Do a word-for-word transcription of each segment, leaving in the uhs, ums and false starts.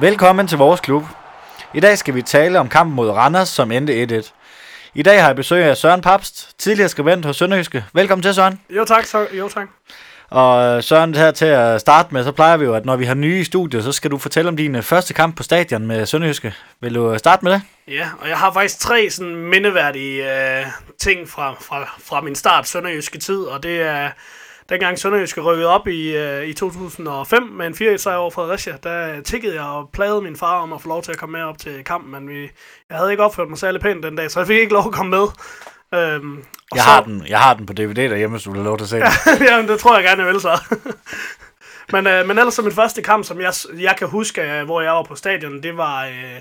Velkommen til vores klub. I dag skal vi tale om kampen mod Randers, som endte et et. I dag har jeg besøg af Søren Papst, tidligere skribent hos Sønderjyske. Velkommen til, Søren. Jo tak, så, jo tak. Og Søren, her til at starte med, så plejer vi jo, at når vi har nye i studiet, så skal du fortælle om din første kamp på stadion med Sønderjyske. Vil du starte med det? Ja, og jeg har faktisk tre sådan mindeværdige øh, ting fra, fra, fra min start Sønderjyske tid, og det er... Øh, Dengang Sønderjyske rykkede op i, øh, i to tusind og fem med en fire et sejr over Fredericia, der tikkede jeg og plagede min far om at få lov til at komme med op til kampen, men vi, jeg havde ikke opført mig særlig pænt den dag, så jeg fik ikke lov at komme med. Øhm, jeg, så, har den, jeg har den på D V D derhjemme, hvis du vil lov til at se den. Jamen, det tror jeg gerne, jeg vil så. men, øh, men ellers så min første kamp, som jeg, jeg kan huske, hvor jeg var på stadion, det var... Øh,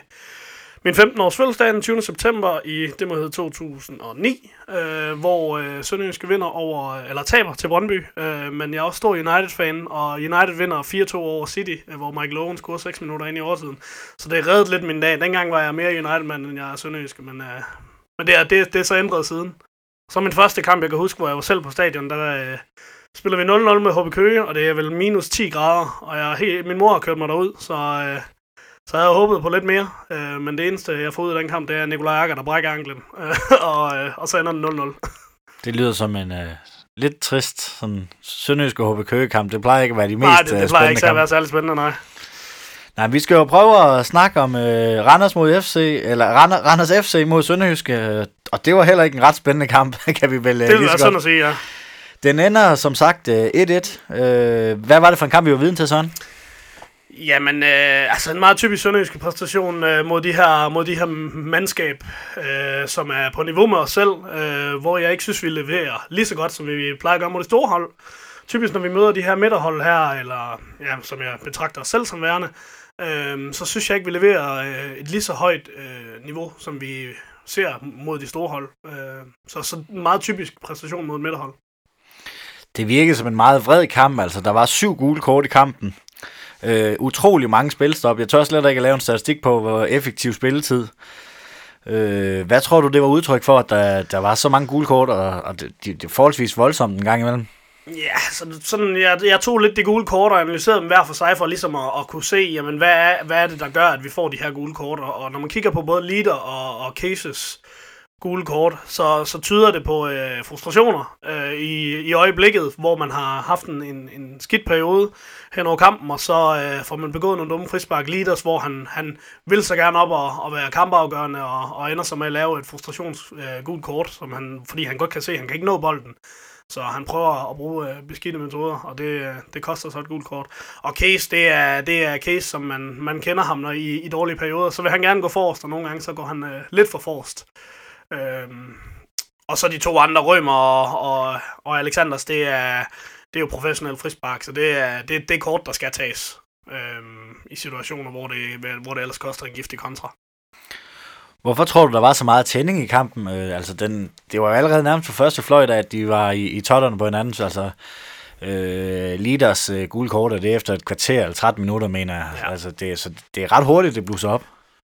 Min femten års fødselsdag den tyvende september i det må hedde to tusind og ni, øh, hvor øh, Sønderjyske vinder over eller taber til Brøndby, øh, men jeg er også stor United-fan, og United vinder fire to over City, øh, hvor Mike Love scorer seks minutter ind i overtiden. Så det reddede lidt min dag. Dengang var jeg mere United-mand end jeg er Sønderjyske, men øh, men det er det, det er så ændret siden. Så min første kamp jeg kan huske, hvor jeg var selv på stadion, der øh, spiller vi nul nul med H B Køge, og det er vel minus ti grader, og jeg helt, min mor har kørt mig derud, så øh, Så jeg havde håbet på lidt mere, øh, men det eneste, jeg får ud af den kamp, det er Nicolaj Akker, der brækker anklen, øh, og, øh, og så ender den nul nul. Det lyder som en øh, lidt trist sådan, Sønderjyske H B Køge-kamp. Det plejer ikke at være de mest spændende. Nej, det, det plejer ikke at være særlig spændende, nej. Nej, vi skal jo prøve at snakke om øh, Randers mod F C, eller Randers F C mod Sønderjyske, øh, og det var heller ikke en ret spændende kamp, kan vi vel øh, det lige så godt. Sådan at sige, ja. Den ender som sagt øh, et et. Øh, hvad var det for en kamp, vi var viden til, Søren? Jamen, øh, altså en meget typisk sønderjyske præstation øh, mod, de her, mod de her mandskab, øh, som er på niveau med os selv, øh, hvor jeg ikke synes, vi leverer lige så godt, som vi plejer at gøre mod det store hold. Typisk, når vi møder de her midterhold her, eller ja, som jeg betragter os selv som værende, øh, så synes jeg ikke, vi leverer øh, et lige så højt øh, niveau, som vi ser mod de store hold. Øh, så, så en meget typisk præstation mod et midterhold. Det virkede som en meget vred kamp, altså der var syv gule kort i kampen. Uh, utrolig mange spilstop. Jeg tør slet ikke at lave en statistik på, hvor effektiv spilletid. Uh, hvad tror du, det var udtryk for, at der, der var så mange gule kort, og, og det, det, det forholdsvis voldsomt en gang imellem? Ja, så, sådan, jeg, jeg tog lidt de gule kort og analyserede dem hver for sig, for ligesom at, at kunne se, jamen, hvad, er, hvad er det, der gør, at vi får de her gule kort. Og, og når man kigger på både leader og, og cases gule kort, så, så tyder det på øh, frustrationer øh, i, i øjeblikket, hvor man har haft en, en skidt periode hen over kampen, og så øh, får man begået nogle dumme frispark leaders, hvor han, han vil så gerne op og, og være kampafgørende, og, og ender så med at lave et frustrationsgult øh, kort, som han, fordi han godt kan se, at han kan ikke nå bolden. Så han prøver at bruge øh, beskidte metoder, og det, øh, det koster så et gult kort. Og Case, det er, det er Case, som man, man kender ham når i, i dårlige perioder, så vil han gerne gå forrest, og nogle gange så går han øh, lidt for forrest. Øhm, og så de to andre, Rømer og, og, og Alexanders, det er, det er jo professionel frispark, så det er, det, det er kort, der skal tages øhm, i situationer, hvor det, hvor det ellers koster en giftig kontra. Hvorfor tror du, der var så meget tænding i kampen? Øh, altså den, det var allerede nærmest på første fløjt, at de var i, i totterne på hinanden, så altså øh, Leaders øh, gule kort, det er efter et kvarter eller tretten minutter, mener jeg. Ja. Altså, det, så det er ret hurtigt, det blusser op.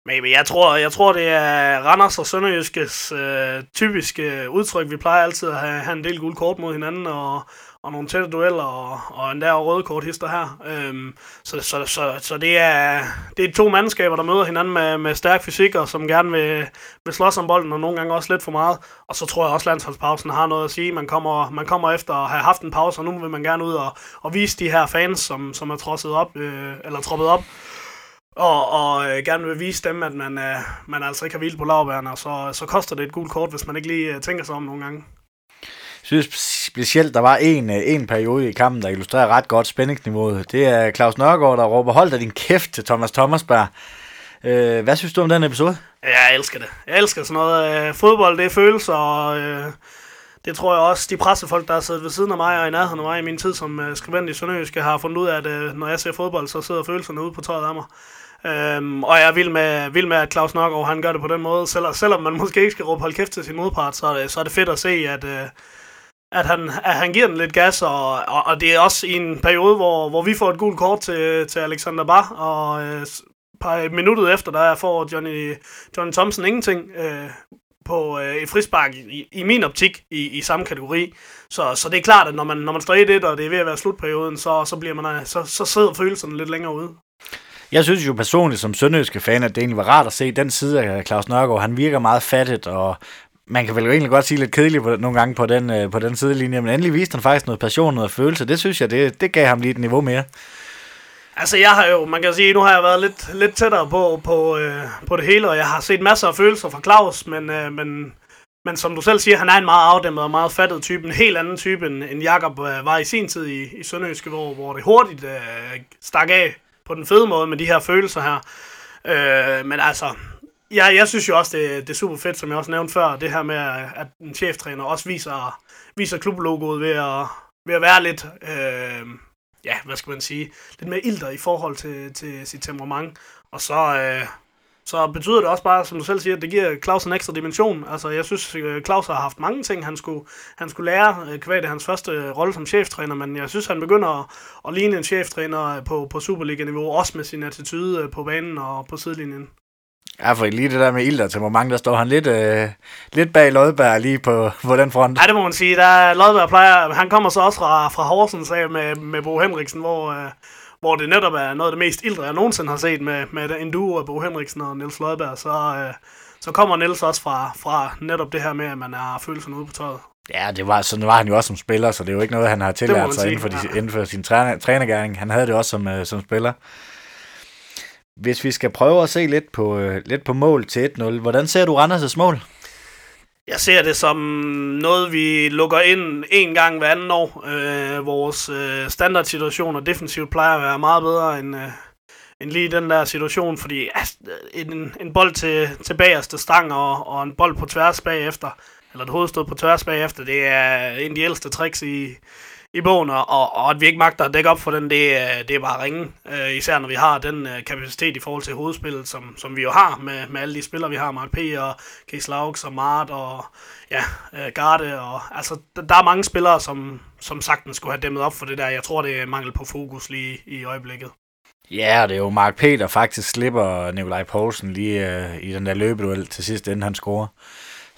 Men jeg tror, jeg tror, det er Randers og Sønderjyskes øh, typiske udtryk. Vi plejer altid at have, have en del gule kort mod hinanden, og, og nogle tætte dueller, og, og endda røde kort hister her. Øhm, så så, så, så det, er, det er to mandskaber, der møder hinanden med, med stærk fysik, og som gerne vil, vil slås om bolden, og nogle gange også lidt for meget. Og så tror jeg også, at landsholdspausen har noget at sige. Man kommer, man kommer efter at have haft en pause, og nu vil man gerne ud og, og vise de her fans, som, som er trodset op, øh, eller troppet op. Og, og øh, gerne vil vise dem, at man, øh, man altså ikke har hvilet på laurbærerne, og så, så koster det et gult kort, hvis man ikke lige øh, tænker sig om nogle gange. Jeg synes specielt, der var en, en periode i kampen, der illustrerer ret godt spændingsniveauet. Det er Claus Nørgaard, der råber, hold da din kæft til Thomas Thomasberg. Øh, hvad synes du om den episode? Jeg elsker det. Jeg elsker sådan noget. Øh, fodbold, det er følelser, og øh, det tror jeg også, de pressefolk, der har siddet ved siden af mig og i nærheden af mig i min tid som øh, skribent i Sønderjyske, har fundet ud af, at øh, når jeg ser fodbold, så sidder følelserne ude på tøjet af mig. Øhm, og jeg er vild med, vild med, at Claus Nørgaard, han gør det på den måde. Sel- selvom man måske ikke skal råbe hold kæft til sin modpart, så er det, så er det fedt at se, at, øh, at, han, at han giver den lidt gas. Og, og, og det er også i en periode, hvor, hvor vi får et gult kort til, til Alexander Bar, og øh, par minutter efter, der får Johnny, Johnny Thompson ingenting øh, på øh, et frispark i, i min optik i, i samme kategori. Så, så det er klart, at når man, når man står i det, og det er ved at være slutperioden, så, så, bliver man, så, så sidder følelserne lidt længere ude. Jeg synes jo personligt som sønderjyske fan, at det egentlig var rart at se den side af Claus Nørgaard. Han virker meget fattet, og man kan vel jo egentlig godt sige lidt kedeligt på, nogle gange på den, på den sidelinje, men endelig viste han faktisk noget passion, noget følelse. Det synes jeg, det, det gav ham lige et niveau mere. Altså jeg har jo, man kan sige, nu har jeg været lidt, lidt tættere på, på, øh, på det hele, og jeg har set masser af følelser fra Claus, men, øh, men, men som du selv siger, han er en meget afdæmmet og meget fattet type, en helt anden type end, end Jakob øh, var i sin tid i, i Sønderjyske, hvor, hvor det hurtigt øh, stak af på den fede måde med de her følelser her. Øh, men altså, jeg, jeg synes jo også, det, det er super fedt, som jeg også nævnte før, det her med, at en cheftræner også viser, viser klublogoet ved at, ved at være lidt... Øh, ja, hvad skal man sige, lidt mere ilter i forhold til, til sit temperament. Og så, øh, så betyder det også bare, som du selv siger, at det giver Claus en ekstra dimension. Altså, jeg synes, Claus har haft mange ting, han skulle, han skulle lære, kvad det hans første rolle som cheftræner, men jeg synes, han begynder at, at ligne en cheftræner på, på Superliga-niveau, også med sin attitude på banen og på sidelinjen. Ja, for lige det der med ild og temperament, der står han lidt, øh, lidt bag Lødeberg lige på, på den front. Ja, det må man sige. Der Lødeberg plejer, han kommer så også fra, fra Horsens med, med Bo Henriksen, hvor, øh, hvor det netop er noget af det mest ildre, jeg nogensinde har set med, med en duo af Bo Henriksen og Niels Lødeberg. Så, øh, så kommer Niels også fra, fra netop det her med, at man har følelsen ude på tøjet. Ja, det var, sådan var han jo også som spiller, så det er jo ikke noget, han har tillært sig inden for, ja. de, inden for sin træner, trænergerning. Han havde det også som, øh, som spiller. Hvis vi skal prøve at se lidt på, øh, lidt på mål til et nul, hvordan ser du Randers' mål? Jeg ser det som noget, vi lukker ind en gang hver anden år. Øh, vores øh, standardsituationer defensivt plejer at være meget bedre end, øh, end lige den der situation, fordi altså, en, en bold til, til bagerste stang og, og en bold på tværs bagefter, eller et hovedstød på tværs bagefter, det er en af de ældste tricks i... i bogen, og, og at vi ikke magter at dække op for den, det, det er bare ringe. Øh, især når vi har den øh, kapacitet i forhold til hovedspillet, som, som vi jo har med, med alle de spillere, vi har. Mark P. og Kjeldslavik og Mart og ja, øh, Garde. Og, altså, der er mange spillere, som, som sagtens skulle have dæmmet op for det der. Jeg tror, det er mangel på fokus lige i øjeblikket. Ja, det er jo Mark P., der faktisk slipper Nikolaj Poulsen lige øh, i den der løbeduel til sidst, inden han scorer.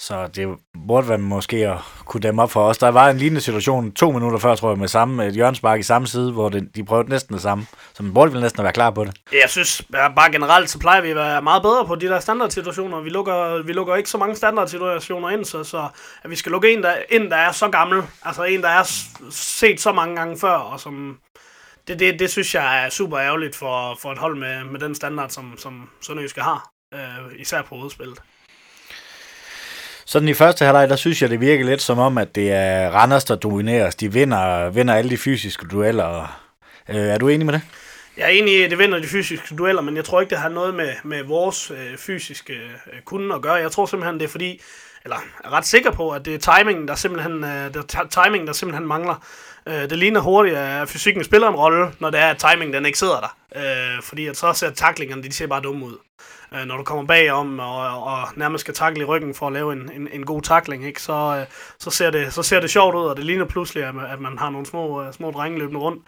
Så det burde være måske at kunne dæmme op for os. Der var en lignende situation to minutter før, tror jeg, med samme, et hjørnespark i samme side, hvor det, de prøvede næsten det samme. Så man burde vel næsten være klar på det. Jeg synes bare generelt, så plejer vi at være meget bedre på de der standardsituationer. Vi lukker, vi lukker ikke så mange standardsituationer ind, så, så at vi skal lukke en, der, en, der er så gammel. Altså en, der er set så mange gange før, og som... Det, det, det synes jeg er super ærgerligt for, for et hold med, med den standard, som, som Sønderjyske har. Øh, især på hovedspillet. Sådan i første halvleg, der synes jeg, det virker lidt som om, at det er Randers, der domineres. De vinder, vinder alle de fysiske dueller. Øh, er du enig med det? Jeg er enig i, at det vinder de fysiske dueller, men jeg tror ikke, det har noget med, med vores øh, fysiske øh, kunde at gøre. Jeg tror simpelthen, det er fordi, eller er ret sikker på, at det er timingen, der simpelthen, øh, det er timing, der simpelthen mangler. Øh, det ligner hurtigt, at fysikken spiller en rolle, når det er, at timingen den ikke sidder der. Øh, fordi at så ser tacklingerne, de ser bare dumme ud. Når du kommer bagom og, og nærmest skal tackle i ryggen for at lave en, en, en god tackling, ikke? Så, så, ser det, så ser det sjovt ud, og det ligner pludselig, at man har nogle små, små drenge løbende rundt.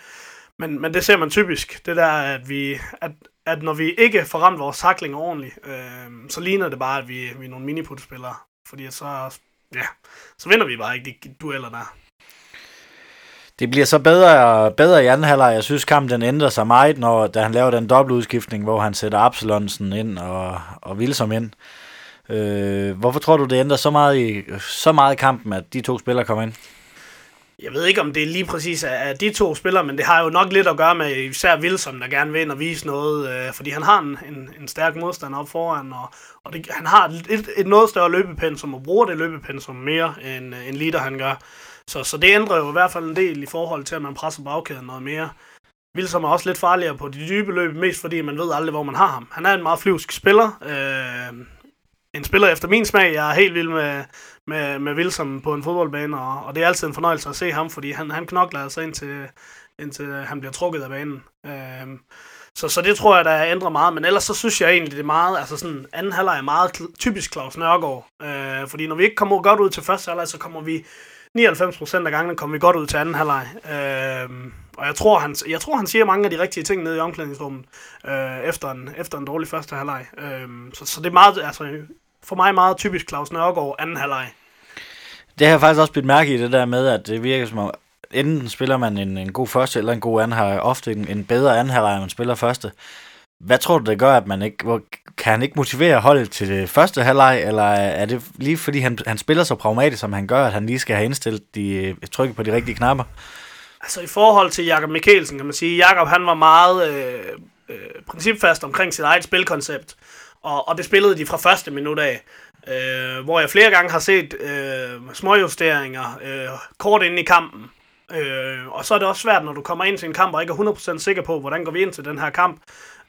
Men, men det ser man typisk, det der, at, vi, at, at når vi ikke får ramt vores tackling ordentligt, øh, så ligner det bare, at vi, vi er nogle miniputspillere, fordi så, ja, så vinder vi bare ikke de dueller der. Det bliver så bedre, bedre i anden halvleg. Jeg synes, kampen den ændrer sig meget, når, da han laver den dobbeltudskiftning, hvor han sætter Absalonsen ind og, og Vilsom ind. Øh, hvorfor tror du, det ændrer så meget, i, så meget i kampen, at de to spillere kommer ind? Jeg ved ikke, om det lige præcis er de to spillere, men det har jo nok lidt at gøre med især Vilsom, der gerne vil ind og vise noget, øh, fordi han har en, en, en stærk modstander op foran, og, og det, han har et, et noget større løbepensum, og bruger det løbepensum mere, end, end Lider han gør. Så, så det ændrer jo i hvert fald en del i forhold til, at man presser bagkæden noget mere. Vilsom er også lidt farligere på de dybe løb, mest fordi man ved aldrig, hvor man har ham. Han er en meget flyvsk spiller. Øh, en spiller efter min smag. Jeg er helt vild med, med, med Vilsom på en fodboldbane, og, og det er altid en fornøjelse at se ham, fordi han, han knokler sig indtil, indtil han bliver trukket af banen. Øh, så, så det tror jeg, der ændrer meget. Men ellers så synes jeg egentlig, det er meget, altså sådan anden halvleg er meget typisk Claus Nørgaard. Øh, fordi når vi ikke kommer godt ud til første halvleg, så kommer vi... nioghalvfems procent af gangene kommer vi godt ud til anden halvleg. Øhm, og jeg tror, han, jeg tror, han siger mange af de rigtige ting nede i omklædningsrummet øh, efter, en, efter en dårlig første halvleg. Øhm, så, så det er meget, altså, for mig meget typisk Claus Nørgaard anden halvleg. Det har jeg faktisk også blivet mærke i, det der med, at det virker som om, enten spiller man en, en god første eller en god anden halvleg, ofte en, en bedre anden halvleg, man spiller første. Hvad tror du, det gør, at man ikke... Kan han ikke motivere holdet til det første halvleg, eller er det lige fordi, han, han spiller så pragmatisk, som han gør, at han lige skal have indstillet de trykket på de rigtige knapper? Altså i forhold til Jakob Michelsen, kan man sige, Jakob han var meget øh, øh, principfast omkring sit eget spilkoncept, og, og det spillede de fra første minut af. Øh, hvor jeg flere gange har set øh, småjusteringer øh, kort inde i kampen. Øh, og så er det også svært, når du kommer ind til en kamp og ikke er hundrede procent sikker på, hvordan går vi ind til den her kamp.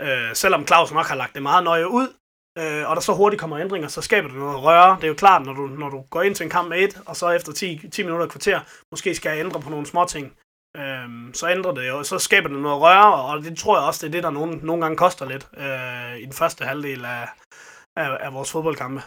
Øh, selvom Claus nok har lagt det meget nøje ud, øh, og der så hurtigt kommer ændringer, så skaber det noget røre. Det er jo klart, når du, når du går ind til en kamp med et, og så efter ti, ti minutter og kvarter, måske skal jeg ændre på nogle små ting. Øh, så ændrer det jo, og så skaber det noget røre, og det tror jeg også, det er det, der nogle, nogle gange koster lidt øh, i den første halvdel af, af, af vores fodboldkampe.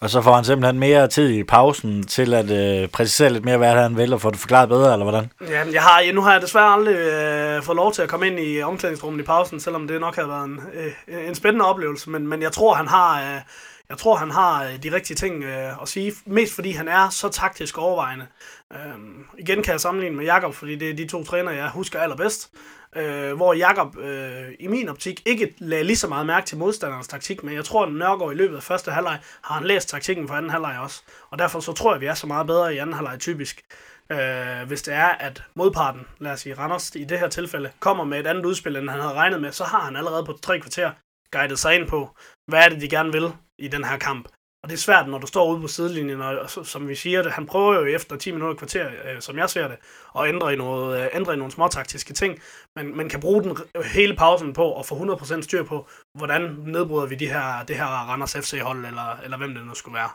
Og så får han simpelthen mere tid i pausen til at øh, præcisere lidt mere, hvad han vil, og få det forklaret bedre, eller hvordan? Jamen, jeg har, nu har jeg desværre aldrig øh, fået lov til at komme ind i omklædningsrummet i pausen, selvom det nok har været en, øh, en spændende oplevelse. Men, men jeg tror, han har, øh, jeg tror, han har de rigtige ting øh, at sige, mest fordi han er så taktisk overvejende. Øh, igen kan jeg sammenligne med Jakob, fordi det er de to trænere, jeg husker allerbedst. Øh, hvor Jakob øh, i min optik ikke lagde lige så meget mærke til modstanderens taktik, men jeg tror, at Nørgaard i løbet af første halvleg har han læst taktikken for anden halvleg også, og derfor så tror jeg, at vi er så meget bedre i anden halvleg typisk, øh, hvis det er, at modparten, lad os sige Randers i det her tilfælde, kommer med et andet udspil, end han havde regnet med, så har han allerede på tre kvarter guidet sig ind på, hvad er det, de gerne vil i den her kamp. Og det er svært, når du står ude på sidelinjen, og som vi siger det, han prøver jo efter ti minutter kvarter, øh, som jeg ser det, at ændre i, noget, øh, ændre i nogle småtaktiske ting. Men man kan bruge den hele pausen på og få hundrede procent styr på, hvordan nedbryder vi de her, det her Randers F C-hold, eller, eller hvem det nu skulle være.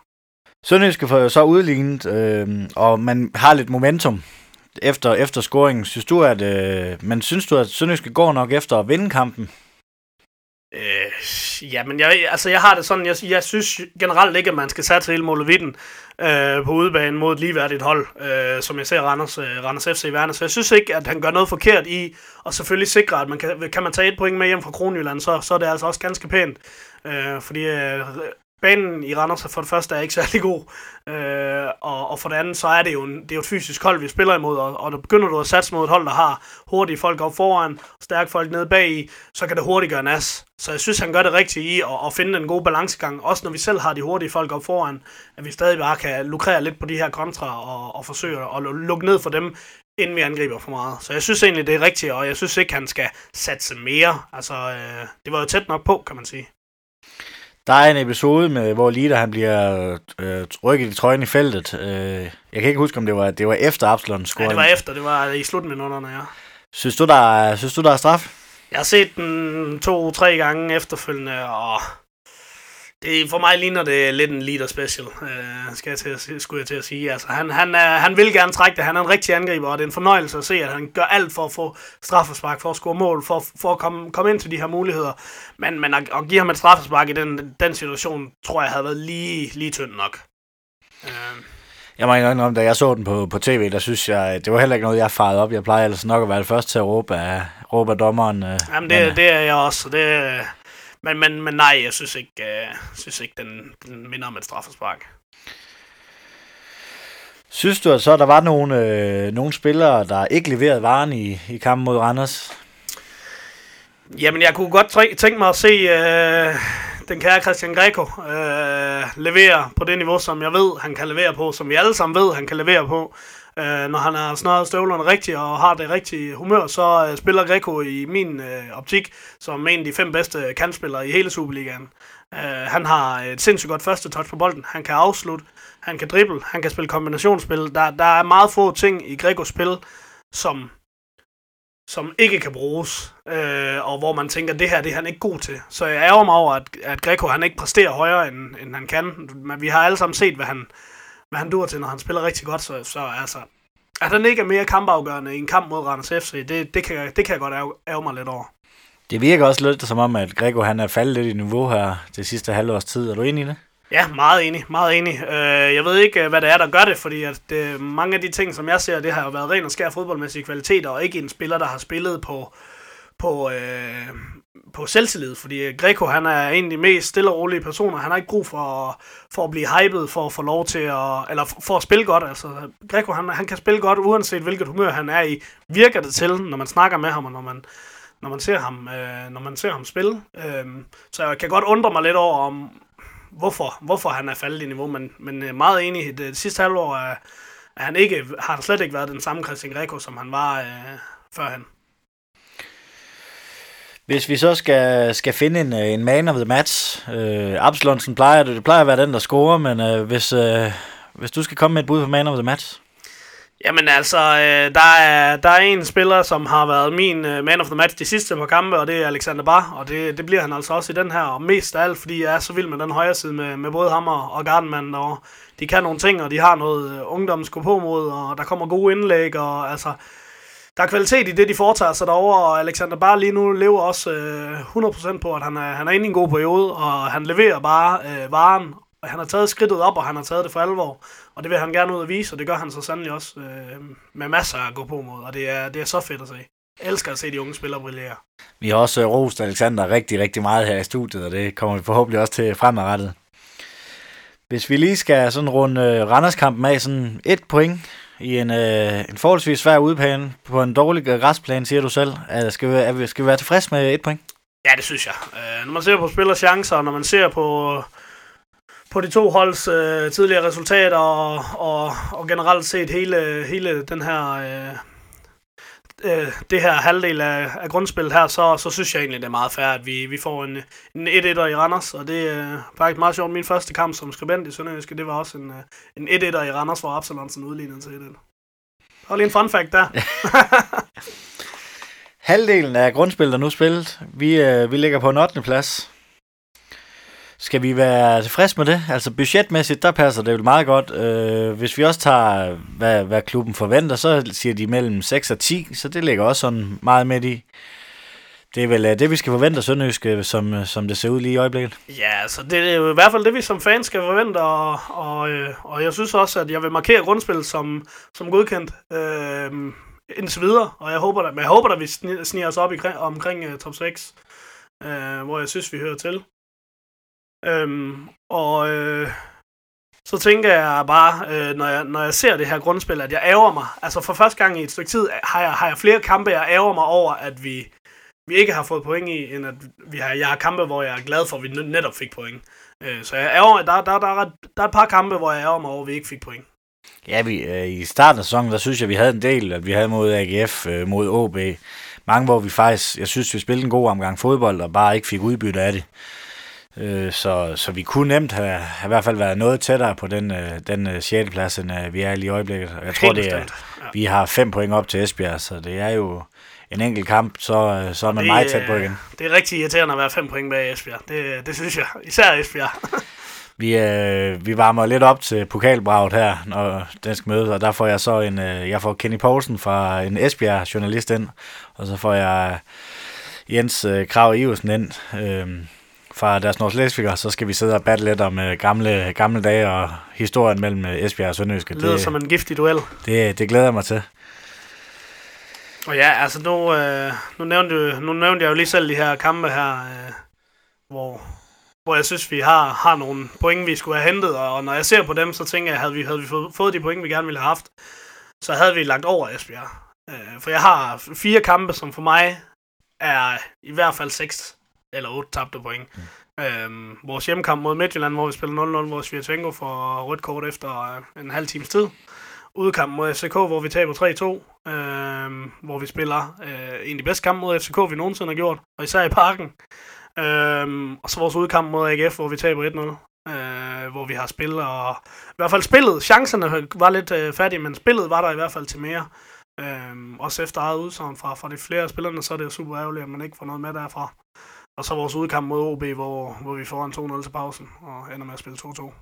Sønderjyske får jo så udlignet, øh, og man har lidt momentum efter, efter scoringen. Synes du, at, øh, men synes du, at Sønderjyske går nok efter at vinde kampen? Øh, ja, men jeg, altså jeg har det sådan, jeg, jeg synes generelt ikke, at man skal satse hele målevitten øh, på udebanen mod et ligeværdigt hold, øh, som jeg ser Randers, øh, Randers F C i verden. Så jeg synes ikke, at han gør noget forkert i, og selvfølgelig sikre, at man kan, kan man tage et point med hjem fra Kronjylland, så, så er det altså også ganske pænt, øh, fordi øh, banen i Randers for det første er ikke særlig god, øh, og, og for det andet, så er det jo, en, det er jo et fysisk hold, vi spiller imod, og, og der begynder du at satse mod et hold, der har hurtige folk op foran, stærke folk nede bagi, så kan det hurtigt gøre nas. Så jeg synes, han gør det rigtigt i at, at finde den gode balancegang, også når vi selv har de hurtige folk op foran, at vi stadig bare kan lukrere lidt på de her kontra og, og forsøge at lukke ned for dem, inden vi angriber for meget. Så jeg synes egentlig, det er rigtigt, og jeg synes ikke, han skal satse mere. Altså, øh, det var jo tæt nok på, kan man sige. Der er en episode, med, hvor Lider han bliver øh, rykket i trøjen i feltet. Øh, jeg kan ikke huske, om det var, det var efter Absalonsen scorede. Ja, det var efter. Det var i slutminutterne, ja. Synes du, der er, synes du, der er straf? Jeg har set den to-tre gange efterfølgende, og det, for mig ligner det lidt en Lider special, øh, skal jeg til, skulle jeg til at sige. Altså, han, han, er, han vil gerne trække det. Han er en rigtig angriber, og det er en fornøjelse at se, at han gør alt for at få straffespark, for at score mål, for, for at komme, komme ind til de her muligheder. Men, men at, at give ham et straffespark i den, den situation, tror jeg havde været lige, lige tynd nok. Øh. Jeg må ikke om, da jeg så den på, på tv, der synes jeg, det var heller ikke noget, jeg farede op. Jeg plejer ellers nok at være det første til at råbe af, råbe af dommeren. Øh, Jamen, det, men, det er jeg også. Det, men, men, men nej, jeg synes ikke, øh, synes ikke den, den minder om et straffespark. Synes du, at så der var nogle, øh, nogle spillere, der ikke leverede varen i, i kampen mod Randers? Jamen, jeg kunne godt tænke mig at se... Øh, Den kære Christian Greco øh, leverer på det niveau, som jeg ved, han kan levere på, som vi alle sammen ved, han kan levere på. Øh, når han har snøret støvlerne rigtigt og har det rigtige humør, så øh, spiller Greco i min øh, optik som en af de fem bedste kantspillere i hele Superligaen. Øh, han har et sindssygt godt første touch på bolden, han kan afslutte, han kan drible, han kan spille kombinationsspil. Der, der er meget få ting i Grecos spil, som... som ikke kan bruges, øh, og hvor man tænker, det her det er han ikke god til. Så jeg ærger mig over, at, at Greco han ikke præsterer højere, end, end han kan. Men vi har alle sammen set, hvad han, hvad han dur til, når han spiller rigtig godt. Så, så altså, at han ikke er mere kampafgørende i en kamp mod Randers F C, det, det, kan, det kan jeg godt ærge, ærge mig lidt over. Det virker også lidt som om, at Greco han er faldet lidt i niveau her det sidste halvårs tid. Er du enig i det? Ja, meget enig, meget enig. Øh, jeg ved ikke, hvad det er, der gør det, fordi at det, mange af de ting, som jeg ser, det har jo været ren og skær fodboldmæssige kvaliteter, og ikke en spiller, der har spillet på, på, øh, på selvtillid, fordi Greco, han er en af de mest stille og rolige personer, han har ikke brug for, for at blive hyped, for at få lov til at, eller for at spille godt, altså Greco, han, han kan spille godt, uanset hvilket humør han er i, virker det til, når man snakker med ham, og når man når man ser ham, øh, når man ser ham spille. Øh, så jeg kan godt undre mig lidt over, om hvorfor, hvorfor han er faldet i niveau, men, men meget enig. Det sidste halvår er, er han ikke, har han slet ikke været den samme Christian Greco, som han var øh, førhen. Hvis vi så skal, skal finde en, en man of the match, øh, Absalonsen plejer, det plejer at være den, der scorer, men øh, hvis, øh, hvis du skal komme med et bud på man of the match? Jamen altså, øh, der, er, der er en spiller, som har været min øh, man of the match de sidste par kampe, og det er Alexander Bar, og det, det bliver han altså også i den her, og mest af alt, fordi jeg er så vild med den højre side med, med både ham og Gardman, og de kan nogle ting, og de har noget ungdomssko på mod, og der kommer gode indlæg, og altså... Der er kvalitet i det, de foretager sig derovre, og Alexander Bar lige nu lever også øh, hundrede procent på, at han er, han er inde i en god periode, og han leverer bare øh, varen. Han har taget skridtet op, og han har taget det for alvor, og det vil han gerne ud at vise, og det gør han så sandelig også øh, med masser at gå på mod, og det er, det er så fedt at se. Jeg elsker at se de unge spillere brillere. Vi har også rost Alexander rigtig, rigtig meget her i studiet, og det kommer vi forhåbentlig også til fremadrettet. Hvis vi lige skal sådan runde Randers-kampen af sådan et point, i en, øh, en forholdsvis svær udebane på en dårlig græsplan, siger du selv. Altså, skal, vi, er vi, skal vi være tilfreds med et point? Ja, det synes jeg. Øh, når man ser på spillers chancer, når man ser på, på de to holds øh, tidligere resultater, og, og, og generelt set hele, hele den her, øh, øh, det her halvdel af, af grundspillet her, så, så synes jeg egentlig, det er meget fair, at vi, vi får en, en et-etter i Randers, og det er øh, faktisk meget sjovt. Min første kamp som skribent i Sønderjyske, det var også en, en et-etter i Randers, hvor Absalonsen udlignede til et-et. Og lige en fun fact der. Halvdelen af grundspillet er nu spillet. Vi, øh, vi ligger på en ottende plads. Skal vi være tilfredse med det? Altså budgetmæssigt, der passer det jo meget godt. Øh, hvis vi også tager, hvad, hvad klubben forventer, så siger de mellem seks og ti, så det ligger også sådan meget midt i. Det er vel det, vi skal forvente Sønderjyske, som, som det ser ud lige i øjeblikket? Ja, altså det er jo i hvert fald det, vi som fans skal forvente, og, og, og jeg synes også, at jeg vil markere grundspillet som, som godkendt øh, indtil videre, og jeg håber da, men jeg håber, at vi sniger os op i, omkring uh, top seks, øh, hvor jeg synes, vi hører til. Øhm, og øh, så tænker jeg bare, øh, når, jeg, når jeg ser det her grundspil, at jeg ærger mig. Altså for første gang i et stykke tid har jeg, har jeg flere kampe, jeg ærger mig over, at vi, vi ikke har fået point i, end at vi har, jeg har kampe, hvor jeg er glad for, at vi netop fik point. Øh, så jeg ærger, der, der, der, der, der er et par kampe, hvor jeg ærger mig over, at vi ikke fik point. Ja, vi, øh, i starten af sæsonen, der synes jeg, vi havde en del, at vi havde mod A G F, øh, mod O B. Mange, hvor vi faktisk, jeg synes, vi spillede en god omgang fodbold, og bare ikke fik udbytte af det. Så, så vi kunne nemt have, have i hvert fald været noget tættere på den, den sjette plads, end vi er lige i øjeblikket. Jeg tror, det er, vi har fem point op til Esbjerg, så det er jo en enkelt kamp, så, så er man det, meget tæt på igen. Det er rigtig irriterende at være fem point bag Esbjerg. Det, det synes jeg. Især Esbjerg. vi, øh, vi varmer lidt op til pokalbraget her, når den skal mødes, og der får jeg så en, jeg får Kenny Poulsen fra en Esbjerg-journalist ind, og så får jeg Jens øh, Krav Iversen ind. Øh, fra deres nordlæsvikker, så skal vi sidde og battle lidt om øh, gamle, gamle dage og historien mellem øh, Esbjerg og Sønderjyske. Det lyder som en giftig duel. Det, det glæder jeg mig til. Og ja, altså nu, øh, nu, nævnte, nu nævnte jeg jo lige selv de her kampe her, øh, hvor, hvor jeg synes, vi har, har nogle point, vi skulle have hentet, og, og når jeg ser på dem, så tænker jeg, havde vi, havde vi fået, fået de point, vi gerne ville have haft, så havde vi lagt over Esbjerg. Øh, for jeg har fire kampe, som for mig er i hvert fald seks eller otte tabte point. Mm. Øhm, vores hjemmekamp mod Midtjylland, hvor vi spillede nul nul, hvor Svirtvenko får rødt kort efter en halv times tid. Udkamp mod F C K, hvor vi taber tre to, øhm, hvor vi spiller øh, en af de bedste kampe mod F C K, vi nogensinde har gjort, og især i Parken. Øhm, og så vores udkamp mod A G F, hvor vi taber et nul, øh, hvor vi har spillet, og i hvert fald spillet, chancerne var lidt øh, fattige, men spillet var der i hvert fald til mere. Øhm, også efter eget udsagn fra, fra de flere spillerne, så er det jo super ærgerligt, at man ikke får noget med derfra. Og så vores udkamp mod O B, hvor, hvor vi får en to nul til pausen og ender med at spille to to.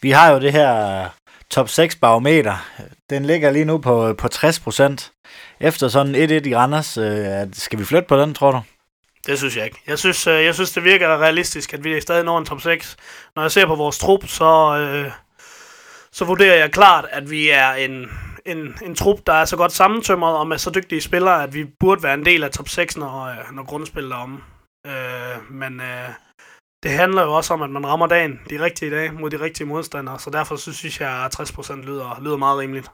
Vi har jo det her top seks barometer. Den ligger lige nu på, på tres procent. Efter sådan et et i Randers, øh, skal vi flytte på den, tror du? Det synes jeg ikke. Jeg synes, jeg synes det virker realistisk, at vi stadig når en top seks. Når jeg ser på vores trup, så, øh, så vurderer jeg klart, at vi er en... En, en trup, der er så godt sammentømret og med så dygtige spillere, at vi burde være en del af top seks, når, når grundspillet er om. Øh, men øh, det handler jo også om, at man rammer dagen, de rigtige dage mod de rigtige modstandere, så derfor synes jeg, at tres procent lyder, lyder meget rimeligt.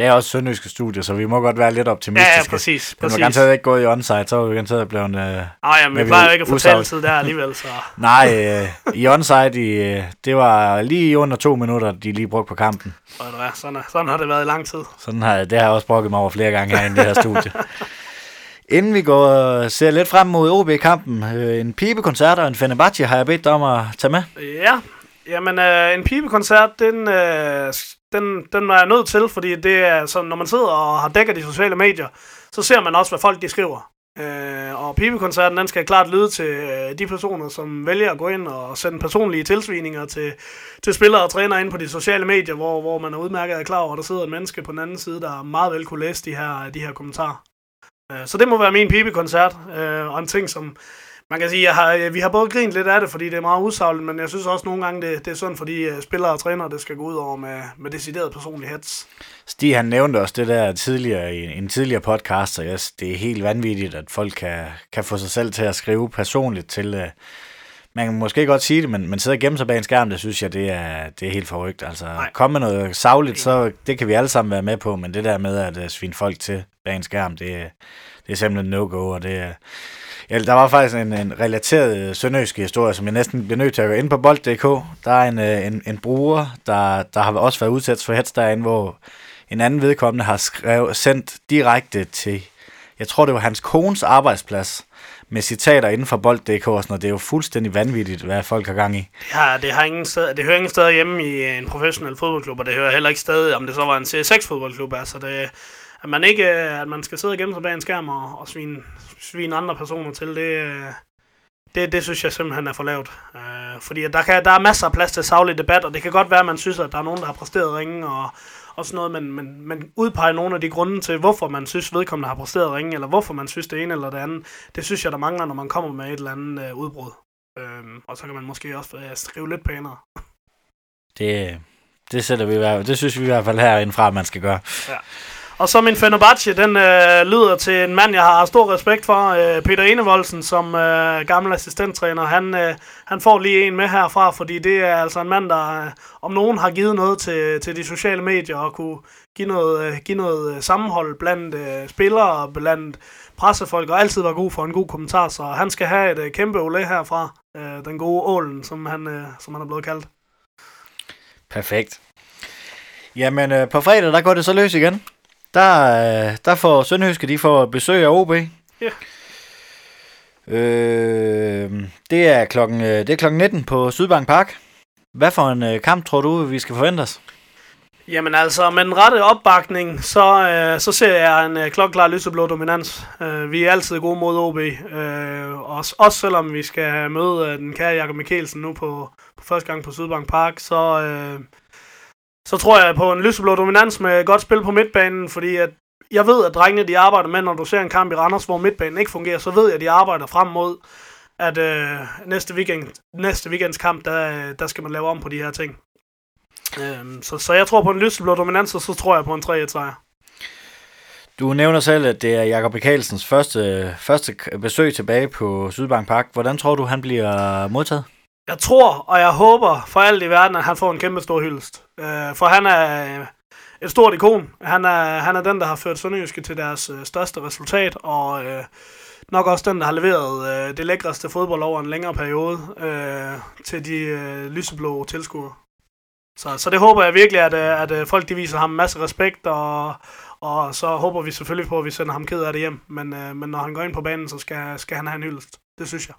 Det er også sønderjyske studier, så vi må godt være lidt optimistiske. Ja, ja, præcis. Men man kan ikke gå i onside, så vil vi gerne blive en... Nej, men vi plejer jo ikke at få taltid der alligevel, så... Nej, øh, i onside, i, det var lige under to minutter, de lige brugte på kampen. Sådan, er, sådan har det været i lang tid. Sådan har det har jeg også brugt mig over flere gange herinde i det her studie. Inden vi går ser lidt frem mod O B-kampen, øh, en pibekoncert og en Fenerbahce har jeg bedt dig om at tage med. Ja, jamen øh, en pibekoncert, den... Øh, Den, den var jeg nødt til, fordi det er sådan, når man sidder og har dækket de sociale medier, så ser man også, hvad folk de skriver. Øh, og pibekoncerten, den skal klart lyde til øh, de personer, som vælger at gå ind og sende personlige tilsvininger til, til spillere og trænere ind på de sociale medier, hvor, hvor man er udmærket og klar over, at der sidder et menneske på den anden side, der meget vel kunne læse de her, de her kommentarer. Øh, så det må være min pibekoncert, øh, og en ting, som man kan sige, jeg har, vi har både grint lidt af det, fordi det er meget usagligt, men jeg synes også nogle gange, det, det er sådan, fordi spillere og trænere, det skal gå ud over med, med decideret personlig hets. Stig, han nævnte også det der tidligere i en tidligere podcast, og yes, det er helt vanvittigt, at folk kan, kan få sig selv til at skrive personligt til... Uh, man kan måske godt sige det, men man sidder og gemmer sig bag en skærm, det synes jeg, det er, det er helt forrygt. Altså, kom med noget sagligt, så det kan vi alle sammen være med på, men det der med at uh, svine folk til bag en skærm, det, det er simpelthen no-go, og det er... Uh, Ja, der var faktisk en, en relateret sønderjysk historie, som jeg næsten blev nødt til at gå ind på bold punktum d k. Der er en, en, en bruger, der, der har også været udsat for hets derinde, hvor en anden vedkommende har skrevet, sendt direkte til, jeg tror det var hans kones arbejdsplads, med citater inden for bold punktum d k og sådan noget. Det er jo fuldstændig vanvittigt, hvad folk har gang i. Ja, det, har ingen sted, det hører ingen steder hjemme i en professionel fodboldklub, og det hører heller ikke sted, om det så var en C seks-fodboldklub. Altså det... At man ikke, at man skal sidde og gemme sig bag en skærm og, og svine, svine andre personer til, det, det, det synes jeg simpelthen er for lavt. Øh, fordi der, kan, der er masser af plads til saglig debat, og det kan godt være, at man synes, at der er nogen, der har præsteret ringe og, og sådan noget, men, men, men udpege nogle af de grunde til, hvorfor man synes, vedkommende har præsteret ringe, eller hvorfor man synes det ene eller det andet, det synes jeg, der mangler, når man kommer med et eller andet øh, udbrud. Øh, og så kan man måske også øh, skrive lidt pænere. Det, det, sætter vi i hvert fald, det synes vi i hvert fald herindefra, at man skal gøre. Ja. Og så min Fenerbahce, den øh, lyder til en mand, jeg har stor respekt for, øh, Peter Enevoldsen, som øh, gammel assistenttræner. Han, øh, han får lige en med herfra, fordi det er altså en mand, der øh, om nogen har givet noget til, til de sociale medier og kunne give noget, øh, give noget sammenhold blandt øh, spillere, blandt pressefolk, og altid var god for en god kommentar. Så han skal have et øh, kæmpe olé herfra, øh, den gode Ålen, som han, øh, som han er blevet kaldt. Perfekt. Jamen, øh, på fredag, der går det så løs igen. Der, der får Sønderjyske, de får besøg af O B. Ja. Øh, det er klokken det er klokken nitten på Sydbank Park. Hvad for en kamp tror du, vi skal forvente os? Jamen altså, med den rette opbakning, så, øh, så ser jeg en øh, klokklar lyseblå dominans. Øh, vi er altid gode mod O B. Øh, også, også selvom vi skal møde øh, den kære Jakob Michelsen nu på, på første gang på Sydbank Park, så... Øh, Så tror jeg på en lyseblå dominans med godt spil på midtbanen, fordi at jeg ved, at drengene de arbejder med, når du ser en kamp i Randers, hvor midtbanen ikke fungerer, så ved jeg, at de arbejder frem mod, at øh, næste, weekend, næste weekends kamp, der, der skal man lave om på de her ting. Øhm, så, så jeg tror på en lyseblå dominans, og så tror jeg på en tre et-sejr. Du nævner selv, at det er Jakob Michelsens første, første besøg tilbage på Sydbank Park. Hvordan tror du, han bliver modtaget? Jeg tror, og jeg håber for alt i verden, at han får en kæmpe stor hyldest. Øh, for han er et stort ikon. Han er, han er den, der har ført Sønderjyske til deres øh, største resultat, og øh, nok også den, der har leveret øh, det lækreste fodbold over en længere periode øh, til de øh, lyseblå tilskuere. Så, så det håber jeg virkelig, at, at, at folk de viser ham en masse respekt, og, og så håber vi selvfølgelig på, at vi sender ham ked af det hjem. Men, øh, men når han går ind på banen, så skal, skal han have en hyldest. Det synes jeg.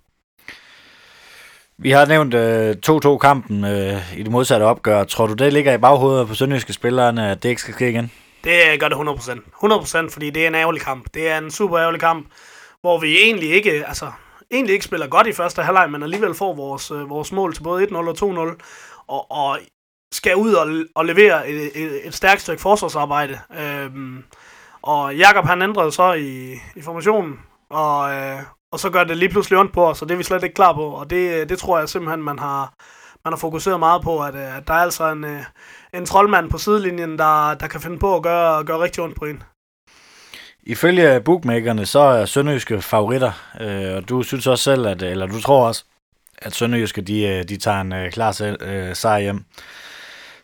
Vi har nævnt øh, to-to kampen øh, i det modsatte opgør. Tror du, det ligger i baghovedet på sønderjyske spillerne, at det ikke skal ske igen? Det gør det hundrede procent. hundrede procent, fordi det er en ærgerlig kamp. Det er en super ærgerlig kamp, hvor vi egentlig ikke, altså, egentlig ikke spiller godt i første halvleg, men alligevel får vores, øh, vores mål til både et nul og to nul, og, og skal ud og, og levere et, et, et stærkt stykke forsvarsarbejde. Øhm, og Jakob han ændrede så i, i formationen, og... Øh, Og så gør det lige pludselig ondt på os, så det er vi slet ikke klar på. Og det, det tror jeg simpelthen, man har, man har fokuseret meget på, at, at der er altså en, en troldmand på sidelinjen, der, der kan finde på at gøre, gøre rigtig ondt på en. Ifølge bookmakerne, så er sønderjyske favoritter, øh, og du synes også selv, at, eller du tror også, at sønderjyske, de, de tager en øh, klar øh, sejr hjem.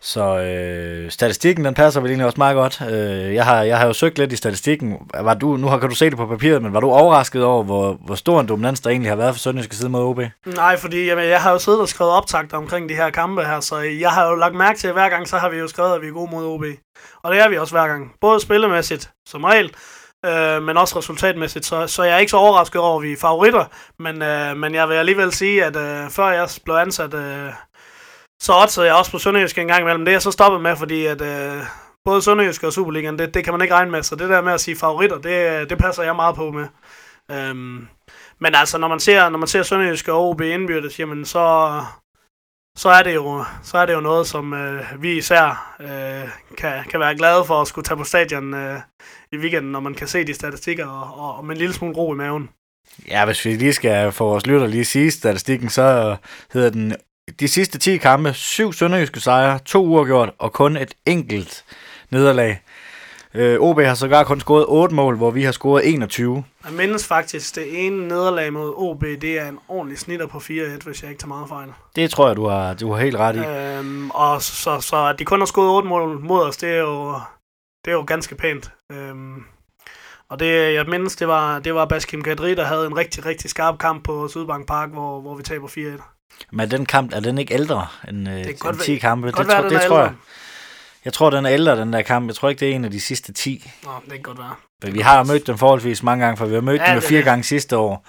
Så øh, statistikken, den passer vel egentlig også meget godt. Øh, jeg, har, jeg har jo søgt lidt i statistikken. Var du, nu kan du se det på papiret, men var du overrasket over, hvor, hvor stor en dominans der egentlig har været for Sønderjyske side mod O B? Nej, fordi jamen, jeg har jo siddet og skrevet optagter omkring de her kampe her, så jeg har jo lagt mærke til, at hver gang så har vi jo skrevet, at vi er gode mod O B. Og det er vi også hver gang. Både spillemæssigt, som regel, øh, men også resultatmæssigt. Så, så jeg er ikke så overrasket over, at vi er favoritter, men, øh, men jeg vil alligevel sige, at øh, før jeg blev ansat... Øh, Så oddsede jeg også på Sønderjyske en gang imellem. Det er jeg så stoppet med, fordi at, øh, både Sønderjyske og Superligaen, det, det kan man ikke regne med. Så det der med at sige favoritter, det, det passer jeg meget på med. Øhm, men altså, når man ser, når man ser Sønderjyske og O B indbyrdes, jamen så, så, er det jo, så er det jo noget, som øh, vi især øh, kan, kan være glade for at skulle tage på stadion øh, i weekenden, når man kan se de statistikker og, og, og med en lille smule ro i maven. Ja, hvis vi lige skal få vores lytter lige sige statistikken, så hedder den... De sidste ti kampe, syv sønderjyske sejre, to uafgjort og kun et enkelt nederlag. Øh, O B har sågar kun scoret otte mål, hvor vi har scoret enogtyve. Jeg mindes faktisk, det ene nederlag mod O B, det er en ordentlig snitter på fire et, hvis jeg ikke tager meget fejl. Det tror jeg, du har, du har helt ret i. Øhm, og så, så at de kun har scoret otte mål mod os, det er jo, det er jo ganske pænt. Øhm, og det, jeg mindes, det var, det var Baskim Kadri, der havde en rigtig, rigtig skarp kamp på Sydbank Park, hvor, hvor vi taber fire et. Men den kamp, er den ikke ældre end, øh, end ti kampe? Det, være, tro, det tror jeg. Jeg tror, den er ældre, den der kamp. Jeg tror ikke, det er en af de sidste ti. Nå, det kan godt være. Men vi har mødt dem forholdsvis mange gange, for vi har mødt ja, dem fire det. gange sidste år.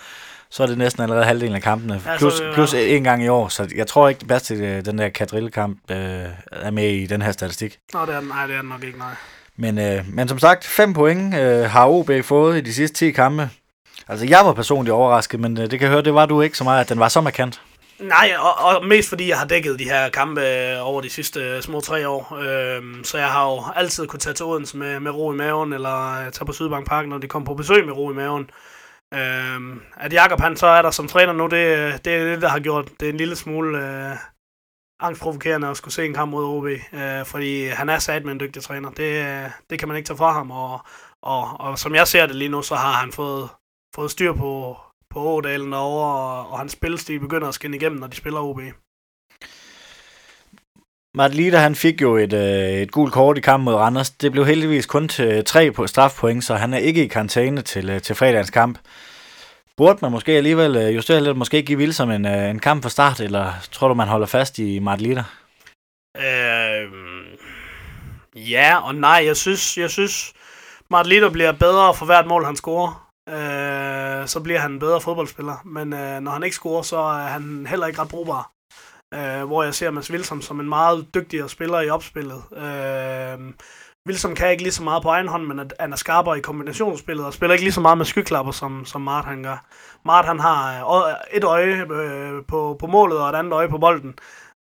Så er det næsten allerede halvdelen af kampene. Ja, plus, plus en gang i år. Så jeg tror ikke, det bedste den der Kadrille-kamp øh, er med i den her statistik. Nå, det er den, nej, det er den nok ikke, nej. Men, øh, men som sagt, fem point øh, har O B fået i de sidste ti kampe. Altså, jeg var personligt overrasket, men øh, det kan jeg høre, det var du ikke så meget, at den var så markant. Nej, og, og mest fordi jeg har dækket de her kampe over de sidste små tre år, øhm, så jeg har jo altid kunne tage til Odense med, med ro i maven, eller tage på Sydbank Park, når de kom på besøg med ro i maven. Øhm, at Jakob han så er der som træner nu, det, det er det, der har gjort det en lille smule øh, angstprovokerende at skulle se en kamp mod O B, øh, fordi han er sat med en dygtig træner, det, det kan man ikke tage fra ham, og, og, og som jeg ser det lige nu, så har han fået, fået styr på... på Ådalen over, og, og hans spilstil begynder at skinne igennem, når de spiller O B. Mart Lider, han fik jo et, øh, et gult kort i kampen mod Randers. Det blev heldigvis kun til tre på strafpoint, så han er ikke i karantæne til, øh, til fredagens kamp. Burde man måske alligevel øh, justere lidt, måske give Vilsom en, øh, en kamp for start, eller tror du, man holder fast i Mart Lider? Øh, ja og nej. Jeg synes, jeg synes Mart Lider bliver bedre for hvert mål, han scorer. Øh, så bliver han en bedre fodboldspiller, men øh, når han ikke scorer, så er han heller ikke ret brugbar. Øh, hvor jeg ser Mads Vilsom som en meget dygtigere spiller i opspillet. Øh, Vilsom kan ikke lige så meget på egen hånd, men at, at han er skarpere i kombinationsspillet, og spiller ikke lige så meget med skyklapper, som, som Mart han gør. Mart han har øh, et øje øh, på, på målet, og et andet øje på bolden,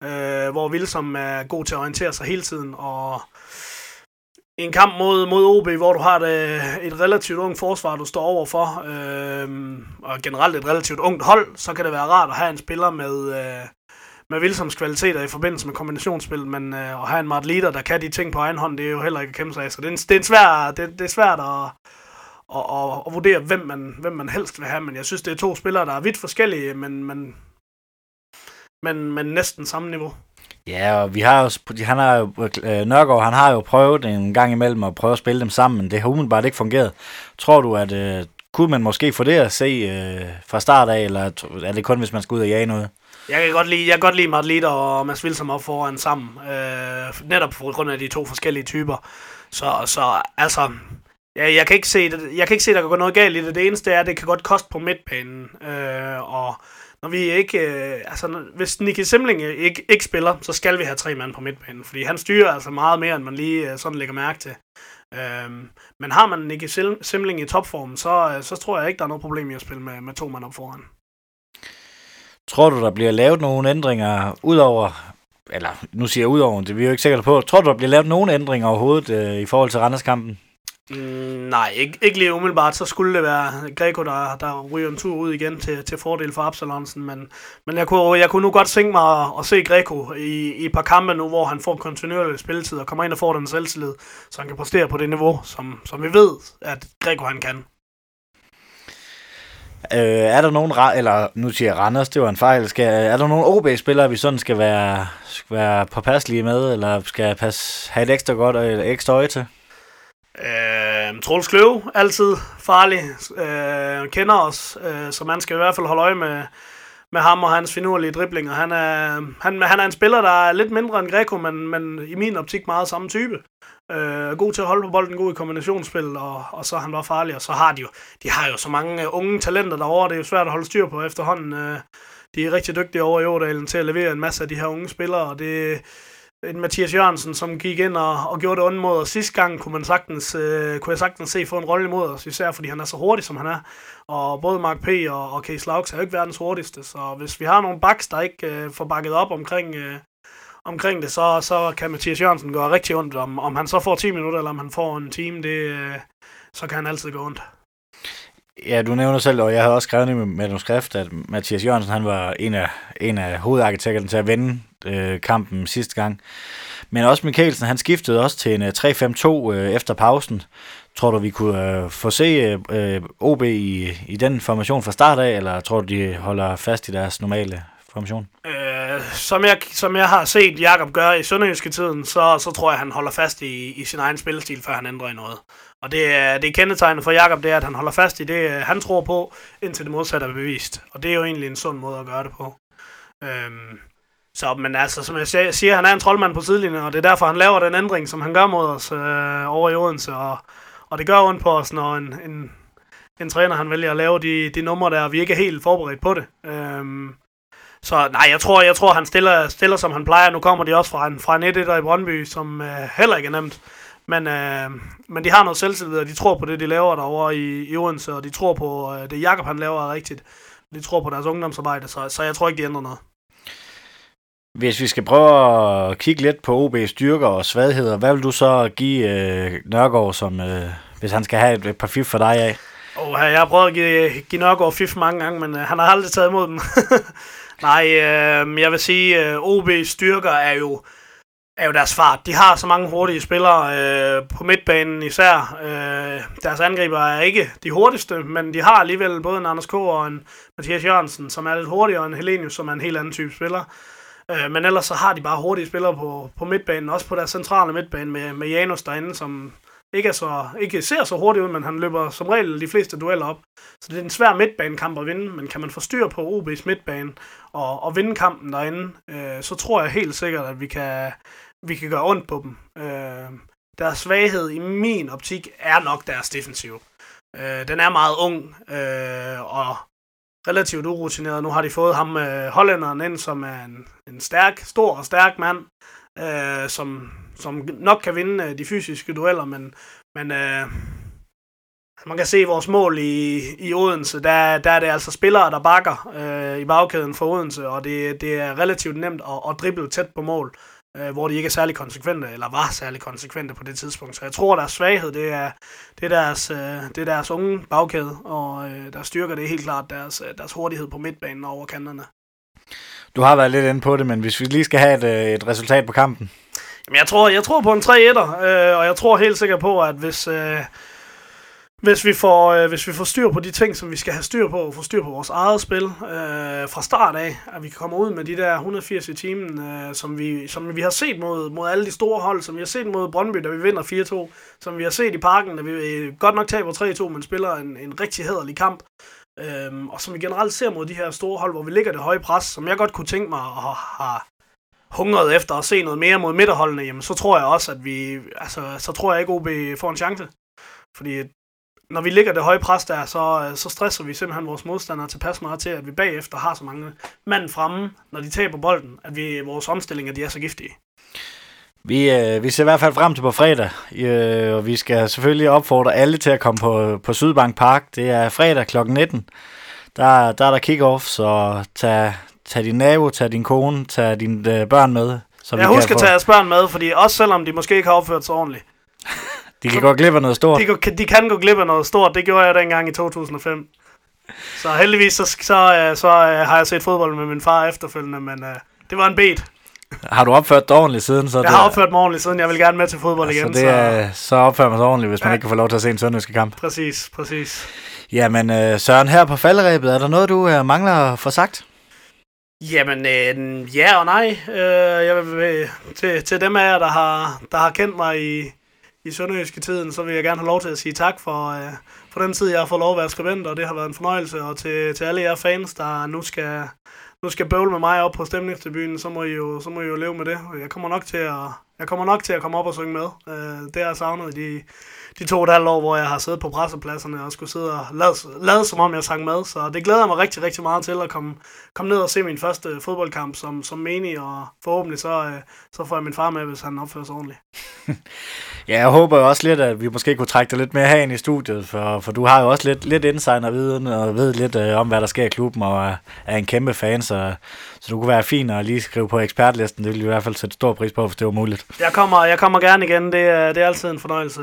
øh, hvor Vilsom er god til at orientere sig hele tiden, og... I en kamp mod, mod O B, hvor du har et, et relativt ungt forsvar, du står overfor, øh, og generelt et relativt ungt hold, så kan det være rart at have en spiller med, øh, med Vilsoms kvaliteter i forbindelse med kombinationsspil, men øh, at have en Mart Lider, der kan de ting på egen hånd, det er jo heller ikke at kæmpe sig af. Så det er, en, det er, en svær, det, det er svært at, at, at, at vurdere, hvem man, hvem man helst vil have, men jeg synes, det er to spillere, der er vidt forskellige, men, men, men, men næsten samme niveau. Ja, og vi har jo, han har jo, Nørgaard, han har jo prøvet en gang imellem at prøve at spille dem sammen, men det har umiddelbart ikke fungeret. Tror du, at øh, kunne man måske få det at se øh, fra start af, eller er det kun, hvis man skal ud og jage noget? Jeg kan godt lide, jeg kan godt lide Mart Lider og Mads Vilsom op foran sammen, øh, netop på grund af de to forskellige typer. Så, så altså, jeg, jeg kan ikke se, jeg kan ikke se, der kan gå noget galt i det. Det eneste er, at det kan godt koste på midtbanen, øh, og... Når vi ikke, øh, altså, hvis Nicky Simling ikke, ikke spiller, så skal vi have tre mand på midtbanen, fordi han styrer altså meget mere, end man lige øh, sådan lægger mærke til. Øhm, men har man Nicky Simling i topformen, så, øh, så tror jeg ikke, der er noget problem i at spille med, med to mand op foran. Tror du, der bliver lavet nogle ændringer udover, eller nu siger jeg udover, det er vi jo ikke sikre på, tror du, der bliver lavet nogle ændringer overhovedet øh, i forhold til Randerskampen? Mm, nej, ikke, ikke lige umiddelbart. Så skulle det være Greco, der, der ryger en tur ud igen til, til fordel for Absalonsen. Men, men jeg, kunne, jeg kunne nu godt tænke mig at, at se Greco i, i et par kampe nu, hvor han får kontinuerlig spilletid og kommer ind og får den selvtillid, så han kan præstere på det niveau, som, som vi ved, at Greco han kan. Øh, er der nogen, eller nu siger Randers, det var en fejl, skal, er der nogen O B-spillere, vi sådan skal være, skal være påpasselige med, eller skal passe, have et ekstra godt eller ekstra øje til? Øh, Troels Kløve, altid farlig, øh, kender os, øh, så man skal i hvert fald holde øje med, med ham og hans finurlige driblinger. Han er, han, han er en spiller, der er lidt mindre end Greco, men, men i min optik meget samme type. Øh, god til at holde på bolden, god i kombinationsspil, og, og så han var farlig, og så har de jo, de har jo så mange unge talenter derovre, det er jo svært at holde styr på efterhånden. Øh, de er rigtig dygtige over i Årdalen til at levere en masse af de her unge spillere, og det en Mathias Jørgensen, som gik ind og, og gjorde det ondt mod os sidste gang, kunne, man sagtens, øh, kunne jeg sagtens se få en rolle imod os, især fordi han er så hurtig, som han er. Og både Mark P. og, og Kjeldslavik er jo ikke verdens hurtigste, så hvis vi har nogle backs, der ikke øh, får bakket op omkring, øh, omkring det, så, så kan Mathias Jørgensen gøre rigtig ondt. Om, om han så får ti minutter, eller om han får en time, det, øh, så kan han altid gå ondt. Ja, du nævner selv, og jeg havde også skrevet i manuskriptet, at Mathias Jørgensen han var en af, en af hovedarkitekterne til at vinde øh, kampen sidste gang. Men også Michelsen, han skiftede også til en tre fem to øh, efter pausen. Tror du, vi kunne øh, få se øh, O B i, i den formation fra start af, eller tror du, de holder fast i deres normale formation? Øh, som, jeg, som jeg har set Jakob gøre i Sønderjyske tiden, så, så tror jeg, han holder fast i, i sin egen spillestil, før han ændrer i noget. Og det er, det er kendetegnet for Jakob, det er, at han holder fast i det, han tror på, indtil det modsatte er bevist. Og det er jo egentlig en sund måde at gøre det på. Øhm, så, men altså, som jeg siger, han er en troldmand på sidelinjen, og det er derfor, han laver den ændring, som han gør mod os øh, over i Odense. Og, og det gør ondt på os, når en, en, en træner han vælger at lave de, de numre der, og vi ikke er helt forberedt på det. Øhm, så nej, jeg tror, jeg tror han stiller, stiller, som han plejer. Nu kommer de også fra en, fra en et-etter i Brøndby, som øh, heller ikke er nemt. Men, øh, men de har noget selvtillid, og de tror på det, de laver derovre i, i Odense, og de tror på øh, det, Jakob han laver er rigtigt. De tror på deres ungdomsarbejde, så, så jeg tror ikke, de ændrer noget. Hvis vi skal prøve at kigge lidt på O B's styrker og svagheder, hvad vil du så give øh, Nørgaard, som, øh, hvis han skal have et par fif for dig af? Åh, jeg har prøvet at give, give Nørgaard fif mange gange, men øh, han har aldrig taget imod dem. Nej, øh, jeg vil sige, øh, O B's styrker er jo... er jo deres fart. De har så mange hurtige spillere øh, på midtbanen især. Øh, deres angriber er ikke de hurtigste, men de har alligevel både en Anders K. og en Mathias Jørgensen, som er lidt hurtigere, og en Helenius, som er en helt anden type spiller. Øh, men ellers så har de bare hurtige spillere på, på midtbanen, også på deres centrale midtbane med, med Janus derinde, som ikke, er så, ikke ser så hurtigt ud, men han løber som regel de fleste dueller op. Så det er en svær midtbanekamp at vinde, men kan man få styr på O B's midtbane og, og vinde kampen derinde, øh, så tror jeg helt sikkert, at vi kan... vi kan gøre ondt på dem. Øh, deres svaghed i min optik er nok deres defensiv. Øh, den er meget ung øh, og relativt urutineret. Nu har de fået ham, øh, hollænderen, ind, som er en, en stærk, stor og stærk mand, øh, som, som nok kan vinde de fysiske dueller, men, men øh, man kan se vores mål i, i Odense. Der, der er det altså spillere, der bakker øh, i bagkæden for Odense, og det, det er relativt nemt at, at drible tæt på mål, hvor de ikke er særlig konsekvente, eller var særlig konsekvente på det tidspunkt. Så jeg tror, at deres svaghed, det er, det er, deres, det er deres unge bagkæde, og der styrker det helt klart deres, deres hurtighed på midtbanen og over kanterne. Du har været lidt inde på det, men hvis vi lige skal have et, et resultat på kampen? Jamen, jeg tror, jeg tror på en tre-etter, øh, og jeg tror helt sikkert på, at hvis... Øh, Hvis vi, får, øh, hvis vi får styr på de ting, som vi skal have styr på, og får styr på vores eget spil øh, fra start af, at vi kan komme ud med de der et hundrede og firs i timen, øh, som, vi, som vi har set mod, mod alle de store hold, som vi har set mod Brøndby, da vi vinder fire to, som vi har set i Parken, da vi øh, godt nok taber tre to, men spiller en, en rigtig hæderlig kamp, øh, og som vi generelt ser mod de her store hold, hvor vi ligger det høje pres, som jeg godt kunne tænke mig at have hungret efter at se noget mere mod midterholdene, jamen så tror jeg også, at vi, altså så tror jeg ikke O B får en chance, fordi når vi ligger det høje pres der, så, så stresser vi simpelthen vores modstandere tilpas meget til, at vi bagefter har så mange mand fremme, når de taber bolden, at vi, vores omstillinger de er så giftige. Vi, øh, vi ser i hvert fald frem til på fredag, øh, og vi skal selvfølgelig opfordre alle til at komme på, på Sydbank Park. Det er fredag klokken nitten. Der, der er der kick-off, så tag, tag din nabo, tag din kone, tag dine øh, børn med. Så jeg vi husker at tage jeres børn med, fordi også selvom de måske ikke har opført sig ordentligt, de kan så, gå glip af noget stort. De kan, de kan gå glip af noget stort. Det gjorde jeg dengang i to tusind og fem. Så heldigvis så, så, så, så har jeg set fodbold med min far efterfølgende, men uh, det var en bet. Har du opført dig ordentligt siden? Så jeg det, har opført mig ordentligt siden. Jeg vil gerne med til fodbold altså igen. Det, så, så opfører man sig ordentligt, hvis ja. Man ikke kan få lov til at se en sønderjyske kamp. Præcis, præcis. Jamen øh, Søren, her på falderæbet, er der noget, du øh, mangler at få sagt? Jamen, øh, ja og nej. Øh, jeg vil, øh, til, til dem af jer, der har, der har kendt mig i, i sønderjyske tiden, så vil jeg gerne have lov til at sige tak for, øh, for den tid, jeg har fået lov at være skribent, og det har været en fornøjelse. Og til, til alle jer fans, der nu skal, nu skal bøvle med mig op på stemningstribunen, så må I jo, så må I jo leve med det. Jeg kommer nok til at... Jeg kommer nok til at komme op og synge med. Øh, det har jeg savnet de, de to og et halvt år, hvor jeg har siddet på pressepladserne og skulle sidde og lade, lade som om jeg sang med. Så det glæder jeg mig rigtig, rigtig meget til at komme, komme ned og se min første fodboldkamp som, som menig, og forhåbentlig så, øh, så får jeg min far med, hvis han opfører sig ordentligt. Ja, jeg håber jo også lidt, at vi måske kunne trække dig lidt mere herind i studiet, for, for du har jo også lidt, lidt insiderviden og ved lidt øh, om, hvad der sker i klubben, og er, er en kæmpe fan, så... Så du kunne være fin at lige skrive på ekspertlisten. Det ville i hvert fald sætte stor pris på, hvis det var muligt. Jeg kommer, jeg kommer gerne igen. Det er, det er altid en fornøjelse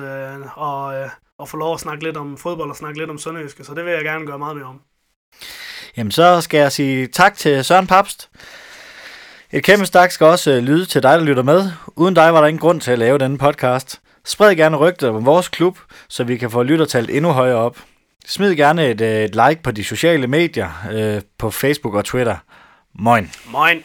at, at få lov at snakke lidt om fodbold og snakke lidt om sønderjyske. Så det vil jeg gerne gøre meget mere om. Jamen så skal jeg sige tak til Søren Papst. Et kæmpe tak skal også lyde til dig, der lytter med. Uden dig var der ingen grund til at lave denne podcast. Spred gerne rygter om vores klub, så vi kan få lyttertallet endnu højere op. Smid gerne et, et like på de sociale medier, øh, på Facebook og Twitter. Moin. Moin.